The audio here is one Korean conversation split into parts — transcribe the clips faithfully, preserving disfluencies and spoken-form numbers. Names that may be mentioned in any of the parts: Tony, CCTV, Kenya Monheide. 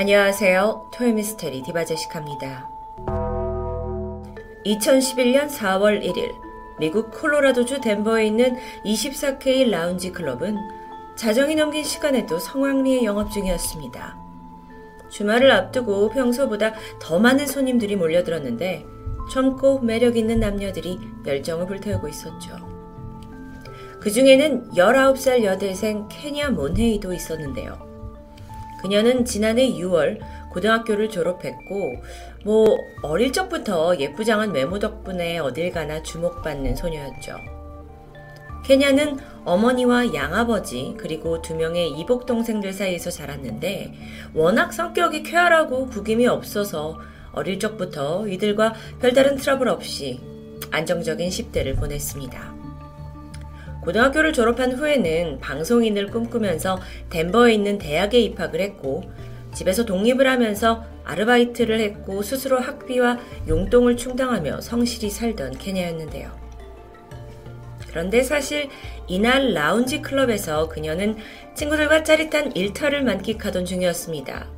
안녕하세요. 토요미스테리 디바제시카입니다. 이천십일년 사월 일일 미국 콜로라도주 덴버에 있는 이십사 케이 라운지 클럽은 자정이 넘긴 시간에도 성황리에 영업 중이었습니다. 주말을 앞두고 평소보다 더 많은 손님들이 몰려들었는데 젊고 매력있는 남녀들이 열정을 불태우고 있었죠. 그 중에는 열아홉 살 여대생 케냐 몬헤이도 있었는데요. 그녀는 지난해 유월 고등학교를 졸업했고 뭐 어릴 적부터 예쁘장한 외모 덕분에 어딜 가나 주목받는 소녀였죠. 케냐는 어머니와 양아버지 그리고 두 명의 이복 동생들 사이에서 자랐는데 워낙 성격이 쾌활하고 구김이 없어서 어릴 적부터 이들과 별다른 트러블 없이 안정적인 십 대를 보냈습니다. 고등학교를 졸업한 후에는 방송인을 꿈꾸면서 덴버에 있는 대학에 입학을 했고 집에서 독립을 하면서 아르바이트를 했고 스스로 학비와 용돈을 충당하며 성실히 살던 케냐였는데요. 그런데 사실 이날 라운지 클럽에서 그녀는 친구들과 짜릿한 일탈을 만끽하던 중이었습니다.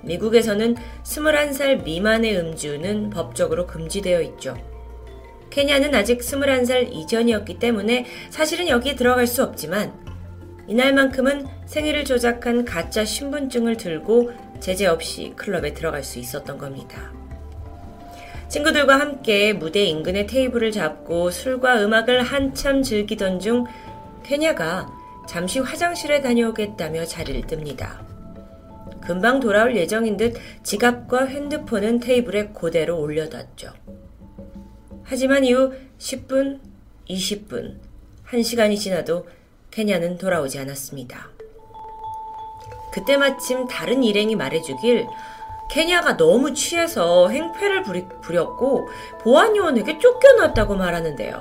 미국에서는 스물한 살 미만의 음주는 법적으로 금지되어 있죠. 케냐는 아직 스물한 살 이전이었기 때문에 사실은 여기에 들어갈 수 없지만 이날만큼은 생일을 조작한 가짜 신분증을 들고 제재 없이 클럽에 들어갈 수 있었던 겁니다. 친구들과 함께 무대 인근의 테이블을 잡고 술과 음악을 한참 즐기던 중 케냐가 잠시 화장실에 다녀오겠다며 자리를 뜹니다. 금방 돌아올 예정인 듯 지갑과 핸드폰은 테이블에 그대로 올려뒀죠. 하지만 이후 십 분, 이십 분, 한 시간이 지나도 케냐는 돌아오지 않았습니다. 그때 마침 다른 일행이 말해주길 케냐가 너무 취해서 행패를 부렸고 보안요원에게 쫓겨났다고 말하는데요.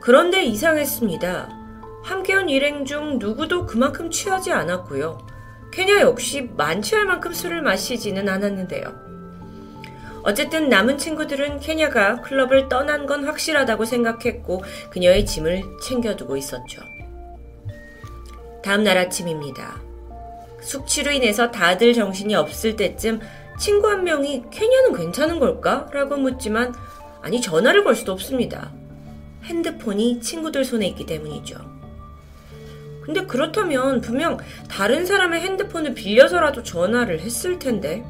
그런데 이상했습니다. 함께한 일행 중 누구도 그만큼 취하지 않았고요. 케냐 역시 만취할 만큼 술을 마시지는 않았는데요. 어쨌든 남은 친구들은 케냐가 클럽을 떠난 건 확실하다고 생각했고 그녀의 짐을 챙겨두고 있었죠. 다음 날 아침입니다. 숙취로 인해서 다들 정신이 없을 때쯤 친구 한 명이 케냐는 괜찮은 걸까? 라고 묻지만 아니 전화를 걸 수도 없습니다. 핸드폰이 친구들 손에 있기 때문이죠. 근데 그렇다면 분명 다른 사람의 핸드폰을 빌려서라도 전화를 했을 텐데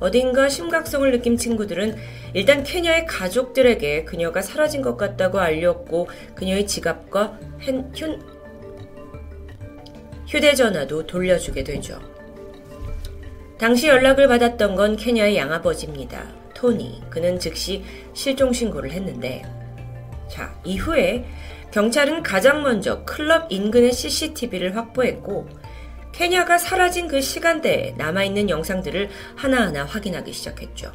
어딘가 심각성을 느낀 친구들은 일단 케냐의 가족들에게 그녀가 사라진 것 같다고 알렸고 그녀의 지갑과 핸, 휴, 휴대전화도 돌려주게 되죠. 당시 연락을 받았던 건 케냐의 양아버지입니다. 토니. 그는 즉시 실종신고를 했는데 자, 이후에 경찰은 가장 먼저 클럽 인근의 씨씨티비를 확보했고 케냐가 사라진 그 시간대에 남아있는 영상들을 하나하나 확인하기 시작했죠.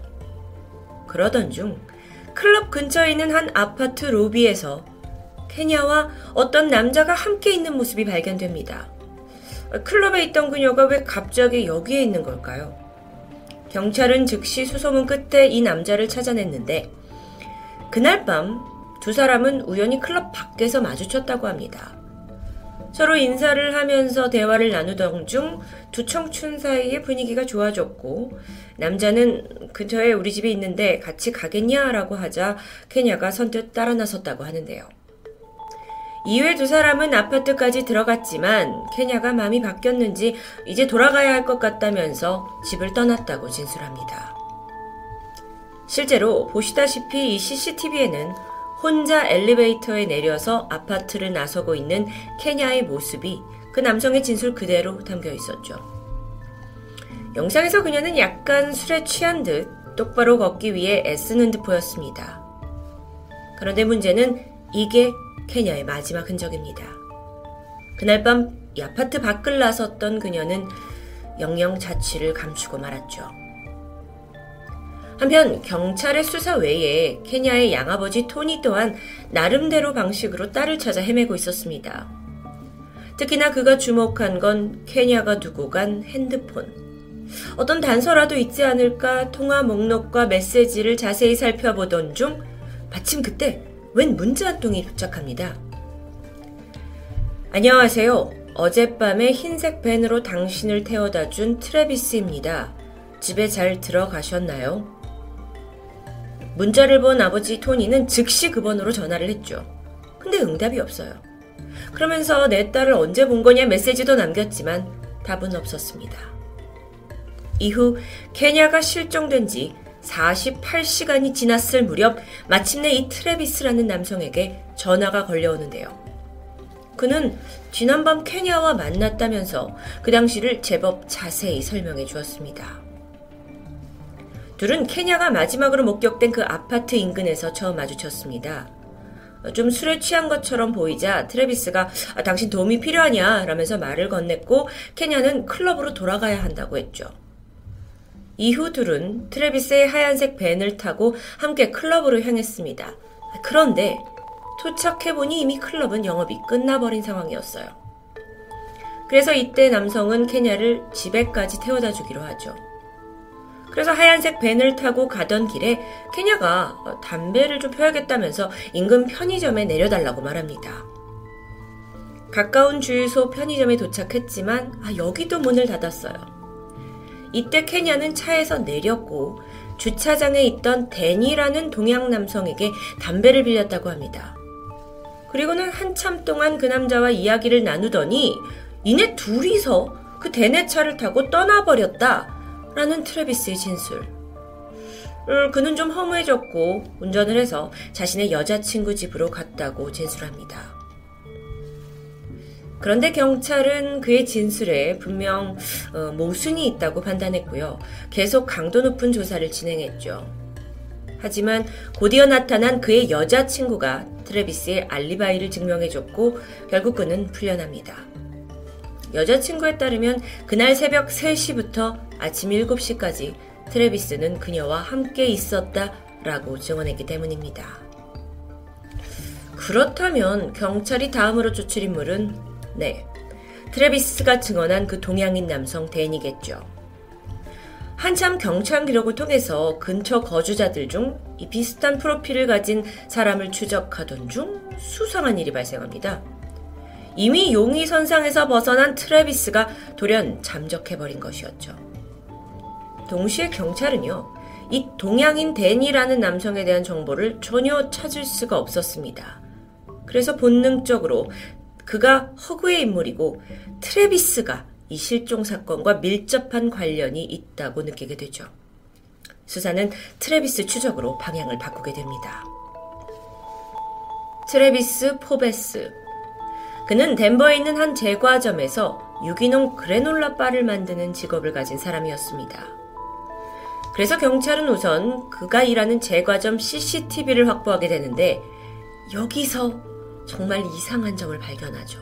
그러던 중 클럽 근처에 있는 한 아파트 로비에서 케냐와 어떤 남자가 함께 있는 모습이 발견됩니다. 클럽에 있던 그녀가 왜 갑자기 여기에 있는 걸까요? 경찰은 즉시 수소문 끝에 이 남자를 찾아냈는데 그날 밤 두 사람은 우연히 클럽 밖에서 마주쳤다고 합니다. 서로 인사를 하면서 대화를 나누던 중 두 청춘 사이의 분위기가 좋아졌고 남자는 근처에 우리 집이 있는데 같이 가겠냐? 라고 하자 케냐가 선뜻 따라 나섰다고 하는데요. 이후에 두 사람은 아파트까지 들어갔지만 케냐가 마음이 바뀌었는지 이제 돌아가야 할 것 같다면서 집을 떠났다고 진술합니다. 실제로 보시다시피 이 씨씨티비에는 혼자 엘리베이터에 내려서 아파트를 나서고 있는 케냐의 모습이 그 남성의 진술 그대로 담겨 있었죠. 영상에서 그녀는 약간 술에 취한 듯 똑바로 걷기 위해 애쓰는 듯 보였습니다. 그런데 문제는 이게 케냐의 마지막 흔적입니다. 그날 밤 이 아파트 밖을 나섰던 그녀는 영영 자취를 감추고 말았죠. 한편 경찰의 수사 외에 케냐의 양아버지 토니 또한 나름대로 방식으로 딸을 찾아 헤매고 있었습니다. 특히나 그가 주목한 건 케냐가 두고 간 핸드폰. 어떤 단서라도 있지 않을까 통화 목록과 메시지를 자세히 살펴보던 중 마침 그때 웬 문자 한 통이 도착합니다. 안녕하세요. 어젯밤에 흰색 밴으로 당신을 태워다 준 트래비스입니다. 집에 잘 들어가셨나요? 문자를 본 아버지 토니는 즉시 그 번호로 전화를 했죠. 근데 응답이 없어요. 그러면서 내 딸을 언제 본 거냐 메시지도 남겼지만 답은 없었습니다. 이후 케냐가 실종된 지 사십팔 시간이 지났을 무렵 마침내 이 트래비스라는 남성에게 전화가 걸려오는데요. 그는 지난밤 케냐와 만났다면서 그 당시를 제법 자세히 설명해 주었습니다. 둘은 케냐가 마지막으로 목격된 그 아파트 인근에서 처음 마주쳤습니다. 좀 술에 취한 것처럼 보이자 트래비스가 아, 당신 도움이 필요하냐 라면서 말을 건넸고 케냐는 클럽으로 돌아가야 한다고 했죠. 이후 둘은 트래비스의 하얀색 밴을 타고 함께 클럽으로 향했습니다. 그런데 도착해보니 이미 클럽은 영업이 끝나버린 상황이었어요. 그래서 이때 남성은 케냐를 집에까지 태워다 주기로 하죠. 그래서 하얀색 밴을 타고 가던 길에 케냐가 담배를 좀 펴야겠다면서 인근 편의점에 내려달라고 말합니다. 가까운 주유소 편의점에 도착했지만 아, 여기도 문을 닫았어요. 이때 케냐는 차에서 내렸고 주차장에 있던 데니라는 동양 남성에게 담배를 빌렸다고 합니다. 그리고는 한참 동안 그 남자와 이야기를 나누더니 이내 둘이서 그 데네 차를 타고 떠나버렸다 라는 트래비스의 진술. 그는 좀 허무해졌고 운전을 해서 자신의 여자친구 집으로 갔다고 진술합니다. 그런데 경찰은 그의 진술에 분명 모순이 있다고 판단했고요. 계속 강도 높은 조사를 진행했죠. 하지만 곧이어 나타난 그의 여자친구가 트래비스의 알리바이를 증명해줬고 결국 그는 풀려납니다. 여자친구에 따르면 그날 새벽 세 시부터 아침 일곱 시까지 트래비스는 그녀와 함께 있었다라고 증언했기 때문입니다. 그렇다면 경찰이 다음으로 쫓을 인물은 네, 트래비스가 증언한 그 동양인 남성 데니겠죠. 한참 경찰 기록을 통해서 근처 거주자들 중 이 비슷한 프로필을 가진 사람을 추적하던 중 수상한 일이 발생합니다. 이미 용의 선상에서 벗어난 트래비스가 돌연 잠적해버린 것이었죠. 동시에 경찰은요, 이 동양인 데니라는 남성에 대한 정보를 전혀 찾을 수가 없었습니다. 그래서 본능적으로 그가 허구의 인물이고 트래비스가 이 실종 사건과 밀접한 관련이 있다고 느끼게 되죠. 수사는 트래비스 추적으로 방향을 바꾸게 됩니다. 트래비스 포베스. 그는 덴버에 있는 한 제과점에서 유기농 그래놀라 바를 만드는 직업을 가진 사람이었습니다. 그래서 경찰은 우선 그가 일하는 제과점 씨씨티비를 확보하게 되는데 여기서 정말 이상한 점을 발견하죠.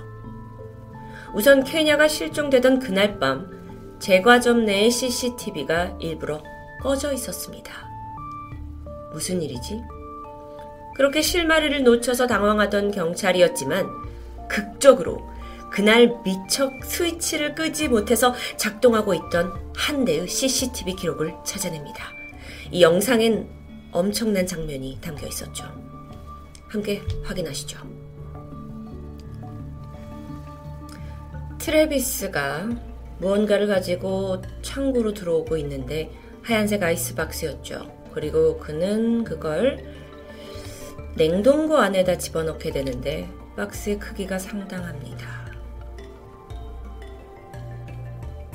우선 케냐가 실종되던 그날 밤 제과점 내의 씨씨티비가 일부러 꺼져 있었습니다. 무슨 일이지? 그렇게 실마리를 놓쳐서 당황하던 경찰이었지만 극적으로 그날 미처 스위치를 끄지 못해서 작동하고 있던 한 대의 씨씨티비 기록을 찾아냅니다. 이 영상엔 엄청난 장면이 담겨 있었죠. 함께 확인하시죠. 트래비스가 무언가를 가지고 창고로 들어오고 있는데 하얀색 아이스박스였죠. 그리고 그는 그걸 냉동고 안에다 집어넣게 되는데 박스의 크기가 상당합니다.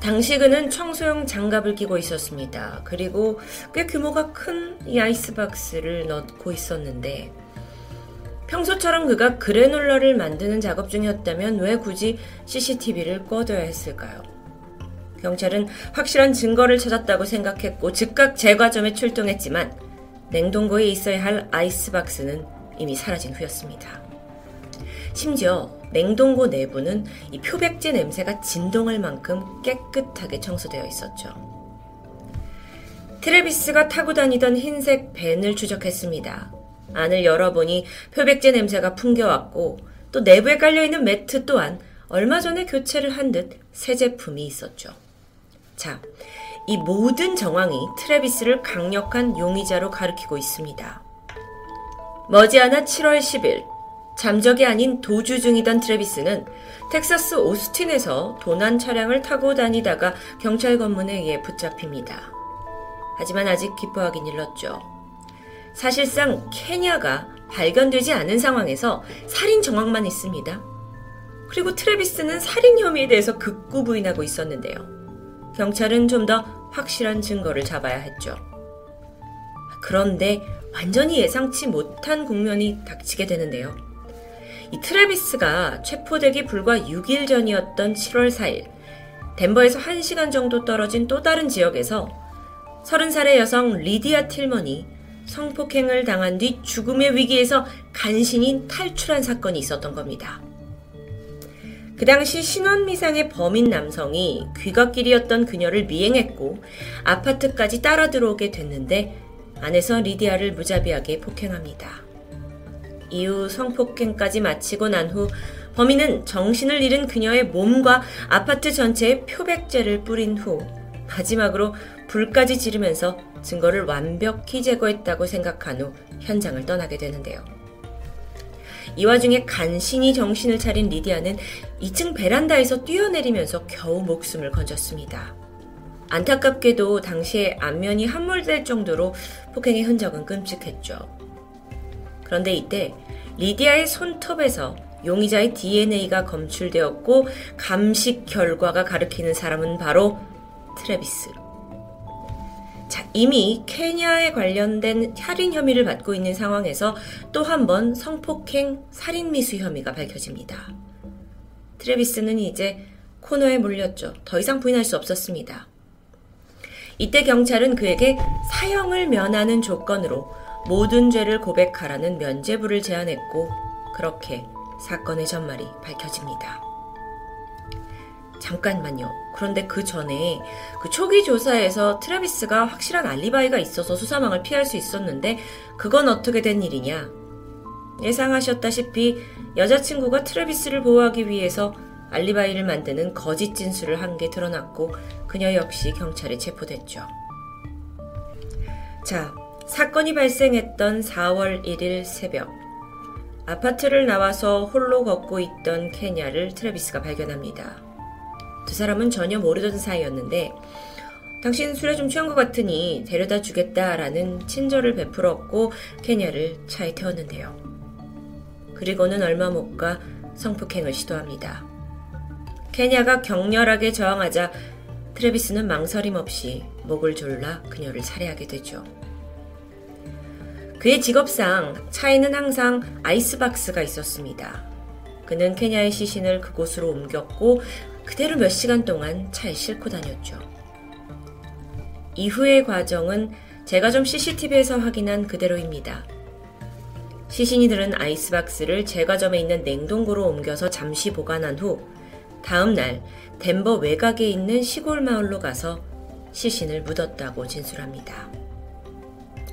당시 그는 청소용 장갑을 끼고 있었습니다. 그리고 꽤 규모가 큰 이 아이스박스를 넣고 있었는데 평소처럼 그가 그래놀라를 만드는 작업 중이었다면 왜 굳이 씨씨티비를 꺼둬야 했을까요? 경찰은 확실한 증거를 찾았다고 생각했고 즉각 제과점에 출동했지만 냉동고에 있어야 할 아이스박스는 이미 사라진 후였습니다. 심지어 냉동고 내부는 이 표백제 냄새가 진동할 만큼 깨끗하게 청소되어 있었죠. 트래비스가 타고 다니던 흰색 밴을 추적했습니다. 안을 열어보니 표백제 냄새가 풍겨왔고 또 내부에 깔려있는 매트 또한 얼마 전에 교체를 한 듯 새 제품이 있었죠. 자, 이 모든 정황이 트래비스를 강력한 용의자로 가리키고 있습니다. 머지않아 칠월 십 일 잠적이 아닌 도주 중이던 트래비스는 텍사스 오스틴에서 도난 차량을 타고 다니다가 경찰 검문에 의해 붙잡힙니다. 하지만 아직 기뻐하긴 일렀죠. 사실상 케냐가 발견되지 않은 상황에서 살인 정황만 있습니다. 그리고 트래비스는 살인 혐의에 대해서 극구 부인하고 있었는데요. 경찰은 좀 더 확실한 증거를 잡아야 했죠. 그런데 완전히 예상치 못한 국면이 닥치게 되는데요. 이 트래비스가 체포되기 불과 육 일 전이었던 칠월 사일, 덴버에서 한 시간 정도 떨어진 또 다른 지역에서 서른 살의 여성 리디아 틸먼이 성폭행을 당한 뒤 죽음의 위기에서 간신히 탈출한 사건이 있었던 겁니다. 그 당시 신원미상의 범인 남성이 귀갓길이었던 그녀를 미행했고 아파트까지 따라 들어오게 됐는데 안에서 리디아를 무자비하게 폭행합니다. 이후 성폭행까지 마치고 난 후 범인은 정신을 잃은 그녀의 몸과 아파트 전체에 표백제를 뿌린 후 마지막으로 불까지 지르면서 증거를 완벽히 제거했다고 생각한 후 현장을 떠나게 되는데요. 이 와중에 간신히 정신을 차린 리디아는 이 층 베란다에서 뛰어내리면서 겨우 목숨을 건졌습니다. 안타깝게도 당시에 안면이 함몰될 정도로 폭행의 흔적은 끔찍했죠. 그런데 이때 리디아의 손톱에서 용의자의 디엔에이가 검출되었고 감식 결과가 가리키는 사람은 바로 트래비스. 자, 이미 케냐에 관련된 살인 혐의를 받고 있는 상황에서 또 한 번 성폭행 살인미수 혐의가 밝혀집니다. 트래비스는 이제 코너에 몰렸죠. 더 이상 부인할 수 없었습니다. 이때 경찰은 그에게 사형을 면하는 조건으로 모든 죄를 고백하라는 면죄부를 제안했고 그렇게 사건의 전말이 밝혀집니다. 잠깐만요. 그런데 그 전에 그 초기 조사에서 트래비스가 확실한 알리바이가 있어서 수사망을 피할 수 있었는데 그건 어떻게 된 일이냐? 예상하셨다시피 여자친구가 트래비스를 보호하기 위해서 알리바이를 만드는 거짓 진술을 한 게 드러났고 그녀 역시 경찰에 체포됐죠. 자, 사건이 발생했던 사월 일일 새벽, 아파트를 나와서 홀로 걷고 있던 케냐를 트래비스가 발견합니다. 두 사람은 전혀 모르던 사이였는데 당신 술에 좀 취한 것 같으니 데려다 주겠다라는 친절을 베풀었고 케냐를 차에 태웠는데요. 그리고는 얼마 못 가 성폭행을 시도합니다. 케냐가 격렬하게 저항하자 트래비스는 망설임 없이 목을 졸라 그녀를 살해하게 되죠. 그의 직업상 차에는 항상 아이스박스가 있었습니다. 그는 케냐의 시신을 그곳으로 옮겼고 그대로 몇 시간 동안 차에 싣고 다녔죠. 이후의 과정은 제가 좀 씨씨티비에서 확인한 그대로입니다. 시신이 들은 아이스박스를 제과점에 있는 냉동고로 옮겨서 잠시 보관한 후 다음 날 덴버 외곽에 있는 시골 마을로 가서 시신을 묻었다고 진술합니다.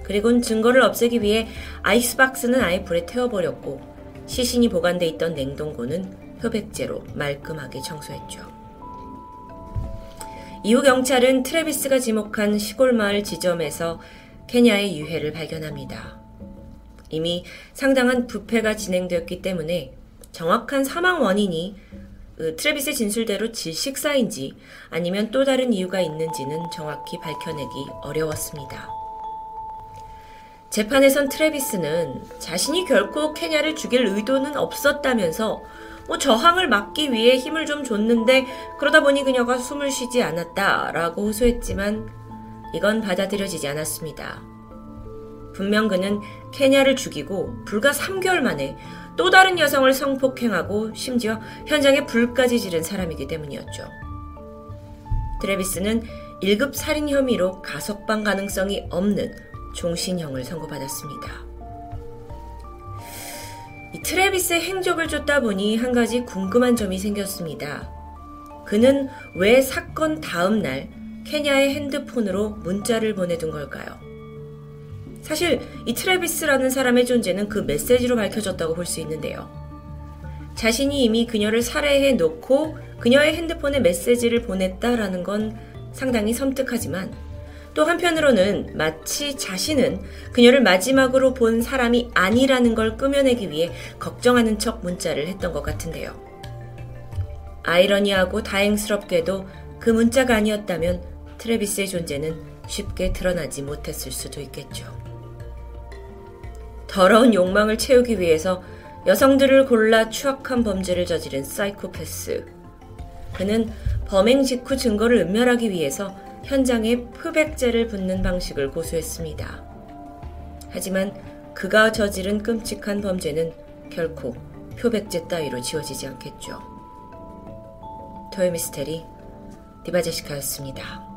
그리고는 증거를 없애기 위해 아이스박스는 아예 불에 태워버렸고 시신이 보관돼 있던 냉동고는 표백제로 말끔하게 청소했죠. 이후 경찰은 트래비스가 지목한 시골 마을 지점에서 케냐의 유해를 발견합니다. 이미 상당한 부패가 진행되었기 때문에 정확한 사망 원인이 트래비스의 진술대로 질식사인지 아니면 또 다른 이유가 있는지는 정확히 밝혀내기 어려웠습니다. 재판에선 트래비스는 자신이 결코 케냐를 죽일 의도는 없었다면서 뭐 저항을 막기 위해 힘을 좀 줬는데 그러다 보니 그녀가 숨을 쉬지 않았다라고 호소했지만 이건 받아들여지지 않았습니다. 분명 그는 케냐를 죽이고 불과 삼 개월 만에 또 다른 여성을 성폭행하고 심지어 현장에 불까지 지른 사람이기 때문이었죠. 트래비스는 일 급 살인 혐의로 가석방 가능성이 없는 종신형을 선고받았습니다. 이 트래비스의 행적을 쫓다 보니 한 가지 궁금한 점이 생겼습니다. 그는 왜 사건 다음 날 케냐의 핸드폰으로 문자를 보내둔 걸까요? 사실 이 트래비스라는 사람의 존재는 그 메시지로 밝혀졌다고 볼 수 있는데요. 자신이 이미 그녀를 살해해 놓고 그녀의 핸드폰에 메시지를 보냈다라는 건 상당히 섬뜩하지만 또 한편으로는 마치 자신은 그녀를 마지막으로 본 사람이 아니라는 걸 꾸며내기 위해 걱정하는 척 문자를 했던 것 같은데요. 아이러니하고 다행스럽게도 그 문자가 아니었다면 트래비스의 존재는 쉽게 드러나지 못했을 수도 있겠죠. 더러운 욕망을 채우기 위해서 여성들을 골라 추악한 범죄를 저지른 사이코패스. 그는 범행 직후 증거를 은멸하기 위해서 현장에 흡액제를 붓는 방식을 고수했습니다. 하지만 그가 저지른 끔찍한 범죄는 결코 표백제 따위로 지워지지 않겠죠. 토요미스테리 디바제시카였습니다.